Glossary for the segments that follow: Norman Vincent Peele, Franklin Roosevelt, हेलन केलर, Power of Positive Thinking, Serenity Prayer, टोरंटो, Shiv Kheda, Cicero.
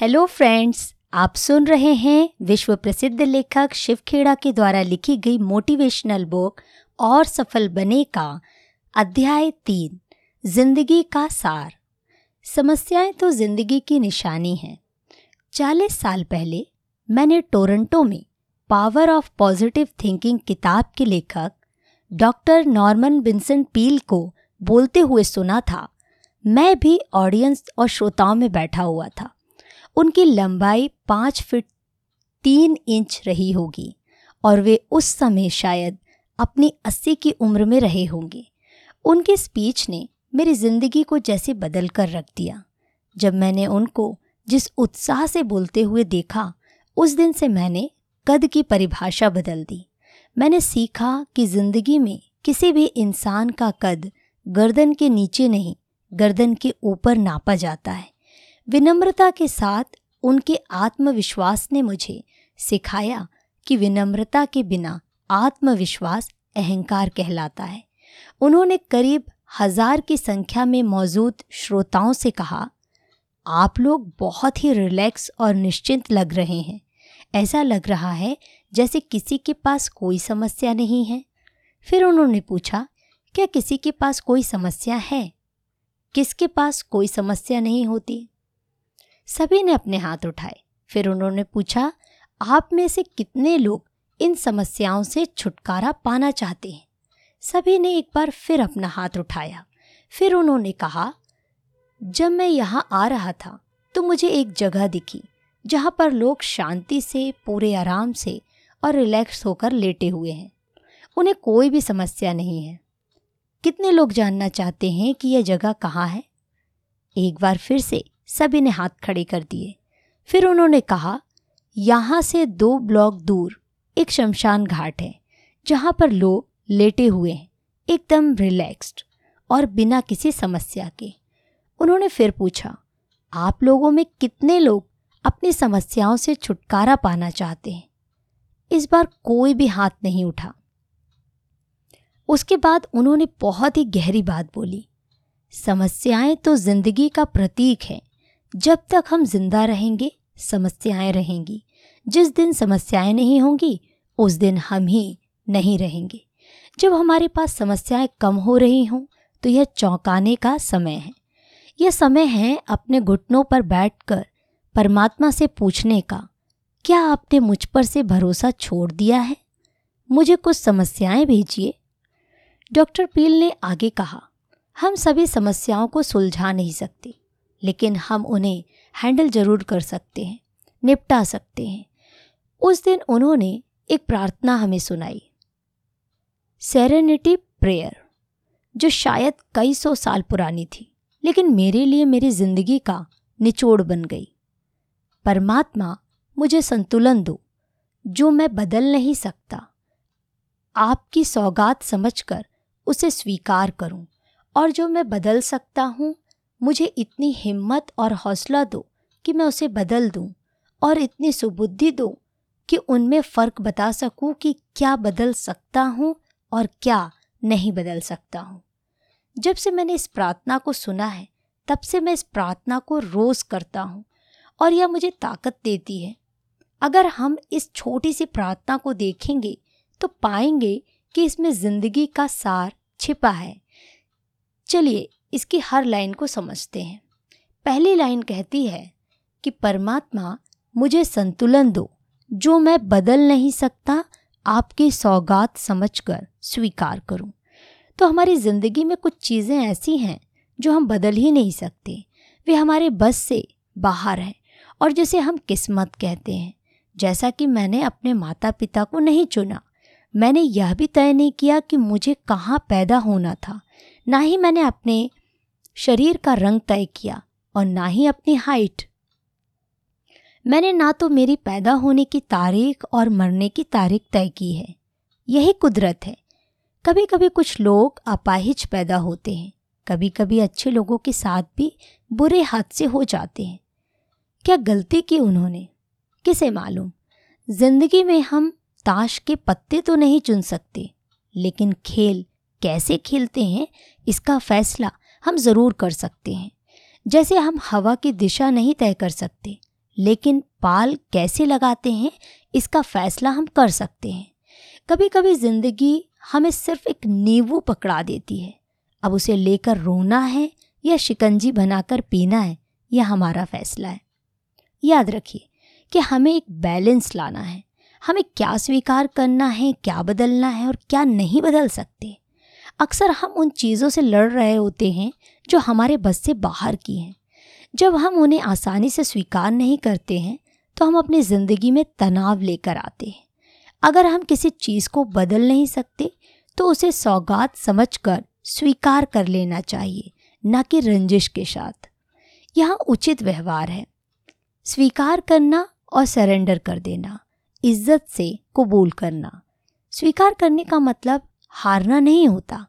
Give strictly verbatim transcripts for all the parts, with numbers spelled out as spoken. Hello friends, आप सुन रहे हैं विश्व प्रसिद्ध लेखक शिव खेड़ा के द्वारा लिखी गई मोटिवेशनल बुक और सफल बने का अध्याय तीन, जिंदगी का सार। समस्याएं तो जिंदगी की निशानी हैं। चालीस साल पहले मैंने टोरंटो में पावर ऑफ पॉजिटिव थिंकिंग किताब के लेखक डॉक्टर नॉर्मन विंसेंट पील को बोलते हुए सुना था। मैं भी ऑडियंस और श्रोताओं में बैठा हुआ था। उनकी लंबाई पाँच फीट तीन इंच रही होगी और वे उस समय शायद अपनी अस्सी की उम्र में रहे होंगे। उनकी स्पीच ने मेरी ज़िंदगी को जैसे बदल कर रख दिया। जब मैंने उनको जिस उत्साह से बोलते हुए देखा, उस दिन से मैंने कद की परिभाषा बदल दी। मैंने सीखा कि ज़िंदगी में किसी भी इंसान का कद गर्दन के नीचे नहीं, गर्दन के ऊपर नापा जाता है। विनम्रता के साथ उनके आत्मविश्वास ने मुझे सिखाया कि विनम्रता के बिना आत्मविश्वास अहंकार कहलाता है। उन्होंने करीब हजार की संख्या में मौजूद श्रोताओं से कहा, आप लोग बहुत ही रिलैक्स और निश्चिंत लग रहे हैं। ऐसा लग रहा है जैसे किसी के पास कोई समस्या नहीं है। फिर उन्होंने पूछा, क्या किसी के पास कोई समस्या है? किसके पास कोई समस्या नहीं होती? सभी ने अपने हाथ उठाए। फिर उन्होंने पूछा, आप में से कितने लोग इन समस्याओं से छुटकारा पाना चाहते हैं? सभी ने एक बार फिर अपना हाथ उठाया। फिर उन्होंने कहा, जब मैं यहाँ आ रहा था तो मुझे एक जगह दिखी जहाँ पर लोग शांति से, पूरे आराम से और रिलैक्स होकर लेटे हुए हैं। उन्हें कोई भी समस्या नहीं है। कितने लोग जानना चाहते हैं कि यह जगह कहाँ है? एक बार फिर से सभी ने हाथ खड़े कर दिए। फिर उन्होंने कहा, यहाँ से दो ब्लॉक दूर एक शमशान घाट है जहाँ पर लोग लेटे हुए हैं, एकदम रिलैक्स्ड और बिना किसी समस्या के। उन्होंने फिर पूछा, आप लोगों में कितने लोग अपनी समस्याओं से छुटकारा पाना चाहते हैं? इस बार कोई भी हाथ नहीं उठा। उसके बाद उन्होंने बहुत ही गहरी बात बोली, समस्याएं तो जिंदगी का प्रतीक है। जब तक हम जिंदा रहेंगे, समस्याएं रहेंगी। जिस दिन समस्याएं नहीं होंगी, उस दिन हम ही नहीं रहेंगे। जब हमारे पास समस्याएं कम हो रही हों तो यह चौंकाने का समय है। यह समय है अपने घुटनों पर बैठकर परमात्मा से पूछने का, क्या आपने मुझ पर से भरोसा छोड़ दिया है? मुझे कुछ समस्याएं भेजिए। डॉक्टर पील ने आगे कहा, हम सभी समस्याओं को सुलझा नहीं सकते, लेकिन हम उन्हें हैंडल जरूर कर सकते हैं, निपटा सकते हैं। उस दिन उन्होंने एक प्रार्थना हमें सुनाई, सेरेनिटी प्रेयर, जो शायद कई सौ साल पुरानी थी, लेकिन मेरे लिए मेरी ज़िंदगी का निचोड़ बन गई। परमात्मा, मुझे संतुलन दो जो मैं बदल नहीं सकता। आपकी सौगात समझकर उसे स्वीकार करूं, और जो मैं बदल सकता हूँ, मुझे इतनी हिम्मत और हौसला दो कि मैं उसे बदल दूँ, और इतनी सुबुद्धि दो कि उनमें फ़र्क बता सकूँ कि क्या बदल सकता हूँ और क्या नहीं बदल सकता हूँ। जब से मैंने इस प्रार्थना को सुना है, तब से मैं इस प्रार्थना को रोज़ करता हूँ, और यह मुझे ताकत देती है। अगर हम इस छोटी सी प्रार्थना को देखेंगे तो पाएंगे कि इसमें ज़िंदगी का सार छिपा है। चलिए इसकी हर लाइन को समझते हैं। पहली लाइन कहती है कि परमात्मा, मुझे संतुलन दो जो मैं बदल नहीं सकता, आपकी सौगात समझकर स्वीकार करूं। तो हमारी ज़िंदगी में कुछ चीज़ें ऐसी हैं जो हम बदल ही नहीं सकते। वे हमारे बस से बाहर हैं और जिसे हम किस्मत कहते हैं। जैसा कि मैंने अपने माता पिता को नहीं चुना, मैंने यह भी तय नहीं किया कि मुझे कहाँ पैदा होना था। ना ही मैंने अपने शरीर का रंग तय किया और ना ही अपनी हाइट। मैंने ना तो मेरी पैदा होने की तारीख और मरने की तारीख तय की है। यही कुदरत है। कभी कभी कुछ लोग अपाहिज पैदा होते हैं, कभी कभी अच्छे लोगों के साथ भी बुरे हादसे हो जाते हैं। क्या गलती की उन्होंने, किसे मालूम। जिंदगी में हम ताश के पत्ते तो नहीं चुन सकते, लेकिन खेल कैसे खेलते हैं इसका फैसला हम ज़रूर कर सकते हैं। जैसे हम हवा की दिशा नहीं तय कर सकते, लेकिन पाल कैसे लगाते हैं इसका फैसला हम कर सकते हैं। कभी कभी ज़िंदगी हमें सिर्फ एक नींबू पकड़ा देती है, अब उसे लेकर रोना है या शिकंजी बनाकर पीना है यह हमारा फैसला है। याद रखिए कि हमें एक बैलेंस लाना है, हमें क्या स्वीकार करना है, क्या बदलना है और क्या नहीं बदल सकते। अक्सर हम उन चीज़ों से लड़ रहे होते हैं जो हमारे बस से बाहर की हैं। जब हम उन्हें आसानी से स्वीकार नहीं करते हैं तो हम अपनी ज़िंदगी में तनाव लेकर आते हैं। अगर हम किसी चीज़ को बदल नहीं सकते तो उसे सौगात समझकर स्वीकार कर लेना चाहिए, ना कि रंजिश के साथ। यह उचित व्यवहार है। स्वीकार करना और सरेंडर कर देना, इज्जत से कबूल करना। स्वीकार करने का मतलब हारना नहीं होता,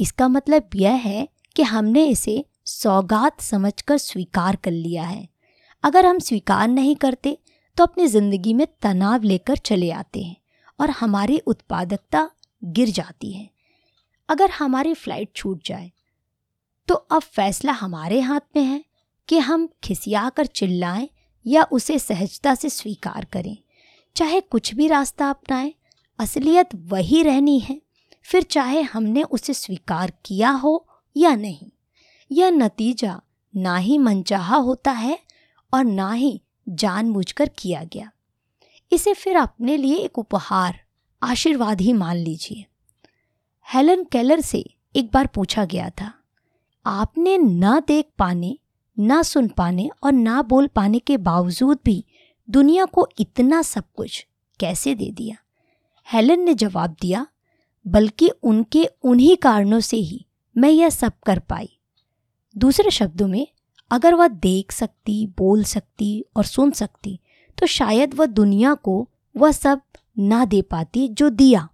इसका मतलब यह है कि हमने इसे सौगात समझकर स्वीकार कर लिया है। अगर हम स्वीकार नहीं करते तो अपनी ज़िंदगी में तनाव लेकर चले आते हैं और हमारी उत्पादकता गिर जाती है। अगर हमारी फ्लाइट छूट जाए तो अब फैसला हमारे हाथ में है कि हम खिसिया कर चिल्लाएं या उसे सहजता से स्वीकार करें। चाहे कुछ भी रास्ता अपनाएं, असलियत वही रहनी है, फिर चाहे हमने उसे स्वीकार किया हो या नहीं। यह नतीजा ना ही मनचाहा होता है और ना ही जानबूझकर किया गया। इसे फिर अपने लिए एक उपहार, आशीर्वाद ही मान लीजिए। हेलन केलर से एक बार पूछा गया था, आपने ना देख पाने, ना सुन पाने और ना बोल पाने के बावजूद भी दुनिया को इतना सब कुछ कैसे दे दिया? हेलन ने जवाब दिया, बल्कि उनके उन्हीं कारणों से ही मैं यह सब कर पाई। दूसरे शब्दों में, अगर वह देख सकती, बोल सकती और सुन सकती तो शायद वह दुनिया को वह सब ना दे पाती जो दिया।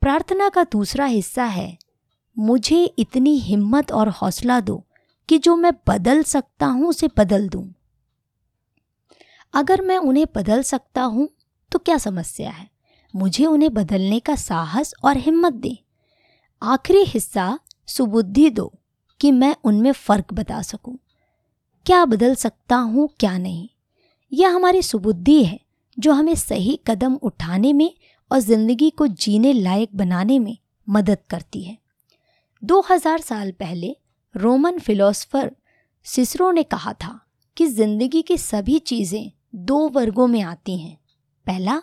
प्रार्थना का दूसरा हिस्सा है, मुझे इतनी हिम्मत और हौसला दो कि जो मैं बदल सकता हूँ उसे बदल दूँ। अगर मैं उन्हें बदल सकता हूँ तो क्या समस्या है? मुझे उन्हें बदलने का साहस और हिम्मत दें। आखिरी हिस्सा, सुबुद्धि दो कि मैं उनमें फ़र्क बता सकूं, क्या बदल सकता हूं क्या नहीं। यह हमारी सुबुद्धि है जो हमें सही कदम उठाने में और ज़िंदगी को जीने लायक बनाने में मदद करती है। दो हज़ार साल पहले रोमन फिलोसोफर सिसरो ने कहा था कि ज़िंदगी की सभी चीज़ें दो वर्गों में आती हैं। पहला,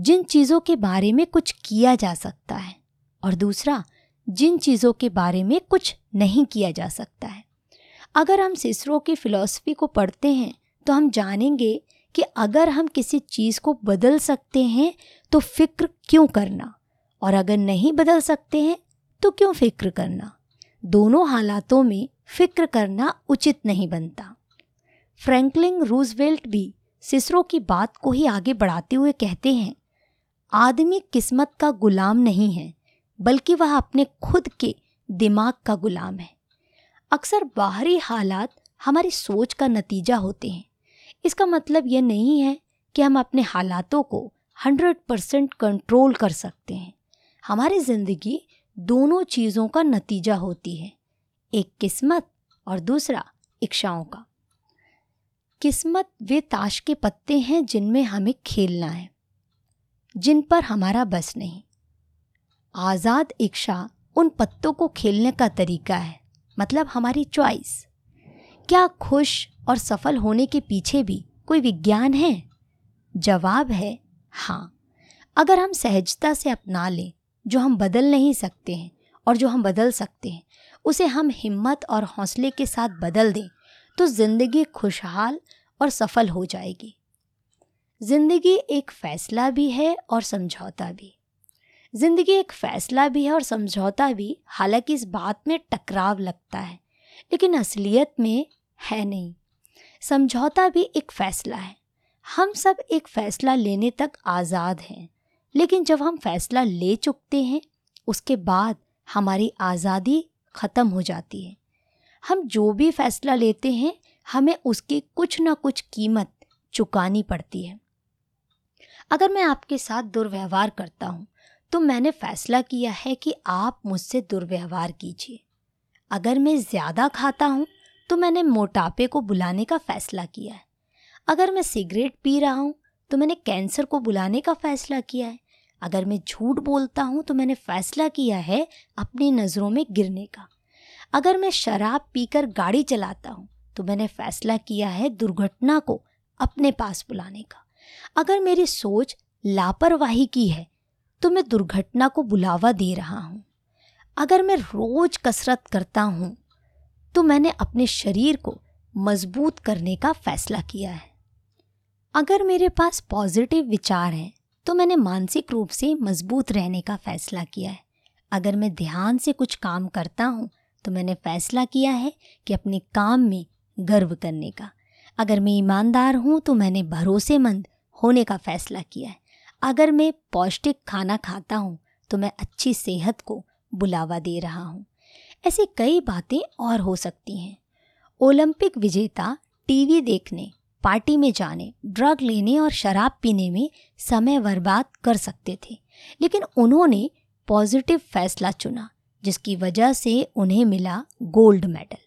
जिन चीज़ों के बारे में कुछ किया जा सकता है और दूसरा, जिन चीज़ों के बारे में कुछ नहीं किया जा सकता है। अगर हम सिसरो की फ़िलॉसफ़ी को पढ़ते हैं तो हम जानेंगे कि अगर हम किसी चीज़ को बदल सकते हैं तो फ़िक्र क्यों करना, और अगर नहीं बदल सकते हैं तो क्यों फ़िक्र करना। दोनों हालातों में फ़िक्र करना उचित नहीं बनता। फ्रैंकलिन रूजवेल्ट भी सिसरो की बात को ही आगे बढ़ाते हुए कहते हैं, आदमी किस्मत का गुलाम नहीं है, बल्कि वह अपने खुद के दिमाग का गुलाम है। अक्सर बाहरी हालात हमारी सोच का नतीजा होते हैं। इसका मतलब यह नहीं है कि हम अपने हालातों को सौ परसेंट कंट्रोल कर सकते हैं। हमारी ज़िंदगी दोनों चीज़ों का नतीजा होती है, एक किस्मत और दूसरा इच्छाओं का। किस्मत वे ताश के पत्ते हैं जिनमें हमें खेलना है, जिन पर हमारा बस नहीं। आज़ाद इच्छा उन पत्तों को खेलने का तरीका है, मतलब हमारी चॉइस। क्या खुश और सफल होने के पीछे भी कोई विज्ञान है? जवाब है हाँ। अगर हम सहजता से अपना लें जो हम बदल नहीं सकते हैं और जो हम बदल सकते हैं उसे हम हिम्मत और हौसले के साथ बदल दें तो ज़िंदगी खुशहाल और सफल हो जाएगी। ज़िंदगी एक फ़ैसला भी है और समझौता भी। ज़िंदगी एक फ़ैसला भी है और समझौता भी। हालांकि इस बात में टकराव लगता है, लेकिन असलियत में है नहीं। समझौता भी एक फ़ैसला है। हम सब एक फ़ैसला लेने तक आज़ाद हैं, लेकिन जब हम फ़ैसला ले चुकते हैं उसके बाद हमारी आज़ादी ख़त्म हो जाती है। हम जो भी फ़ैसला लेते हैं हमें उसकी कुछ ना कुछ कीमत चुकानी पड़ती है। अगर मैं आपके साथ दुर्व्यवहार करता हूँ तो मैंने फ़ैसला किया है कि आप मुझसे दुर्व्यवहार कीजिए। अगर मैं ज़्यादा खाता हूँ तो मैंने मोटापे को बुलाने का फ़ैसला किया है। अगर मैं सिगरेट पी रहा हूँ तो मैंने कैंसर को बुलाने का फैसला किया है। अगर मैं झूठ बोलता हूँ तो मैंने फैसला किया है अपनी नज़रों में गिरने का। अगर मैं शराब पीकर गाड़ी चलाता हूँ तो मैंने फैसला किया है दुर्घटना को अपने पास बुलाने का। अगर मेरी सोच लापरवाही की है तो मैं दुर्घटना को बुलावा दे रहा हूँ। अगर मैं रोज़ कसरत करता हूँ तो मैंने अपने शरीर को मजबूत करने का फैसला किया है। अगर मेरे पास पॉजिटिव विचार हैं तो मैंने मानसिक रूप से मजबूत रहने का फैसला किया है। अगर मैं ध्यान से कुछ काम करता हूँ तो मैंने फैसला किया है कि अपने काम में गर्व करने का। अगर मैं ईमानदार हूँ तो मैंने भरोसेमंद होने का फैसला किया है। अगर मैं पौष्टिक खाना खाता हूँ तो मैं अच्छी सेहत को बुलावा दे रहा हूँ। ऐसी कई बातें और हो सकती हैं। ओलंपिक विजेता टीवी देखने, पार्टी में जाने, ड्रग लेने और शराब पीने में समय बर्बाद कर सकते थे, लेकिन उन्होंने पॉजिटिव फैसला चुना जिसकी वजह से उन्हें मिला गोल्ड मेडल।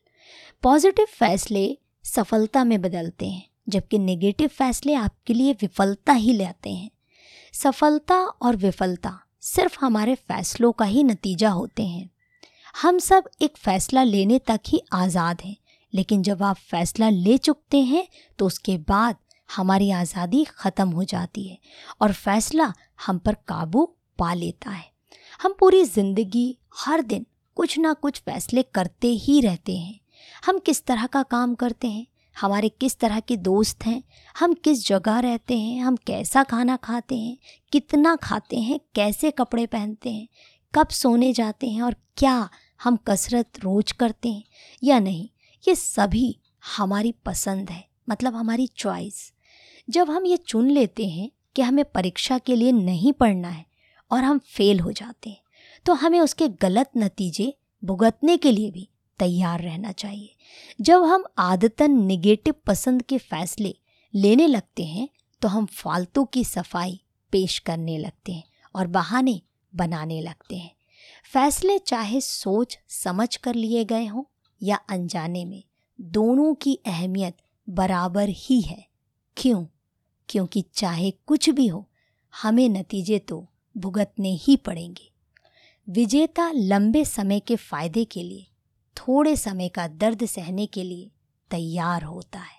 पॉजिटिव फैसले सफलता में बदलते हैं, जबकि नेगेटिव फैसले आपके लिए विफलता ही लाते हैं। सफलता और विफलता सिर्फ हमारे फैसलों का ही नतीजा होते हैं। हम सब एक फैसला लेने तक ही आज़ाद हैं, लेकिन जब आप फैसला ले चुकते हैं तो उसके बाद हमारी आज़ादी ख़त्म हो जाती है और फैसला हम पर काबू पा लेता है। हम पूरी ज़िंदगी हर दिन कुछ ना कुछ फैसले करते ही रहते हैं। हम किस तरह का काम करते हैं, हमारे किस तरह के दोस्त हैं, हम किस जगह रहते हैं, हम कैसा खाना खाते हैं, कितना खाते हैं, कैसे कपड़े पहनते हैं, कब सोने जाते हैं और क्या हम कसरत रोज करते हैं या नहीं, ये सभी हमारी पसंद है, मतलब हमारी चॉइस। जब हम ये चुन लेते हैं कि हमें परीक्षा के लिए नहीं पढ़ना है और हम फेल हो जाते हैं, तो हमें उसके गलत नतीजे भुगतने के लिए भी तैयार रहना चाहिए। जब हम आदतन नेगेटिव पसंद के फैसले लेने लगते हैं तो हम फालतू की सफाई पेश करने लगते हैं और बहाने बनाने लगते हैं। फैसले चाहे सोच समझ कर लिए गए हों या अनजाने में, दोनों की अहमियत बराबर ही है। क्यों? क्योंकि चाहे कुछ भी हो, हमें नतीजे तो भुगतने ही पड़ेंगे। विजेता लंबे समय के फायदे के लिए थोड़े समय का दर्द सहने के लिए तैयार होता है।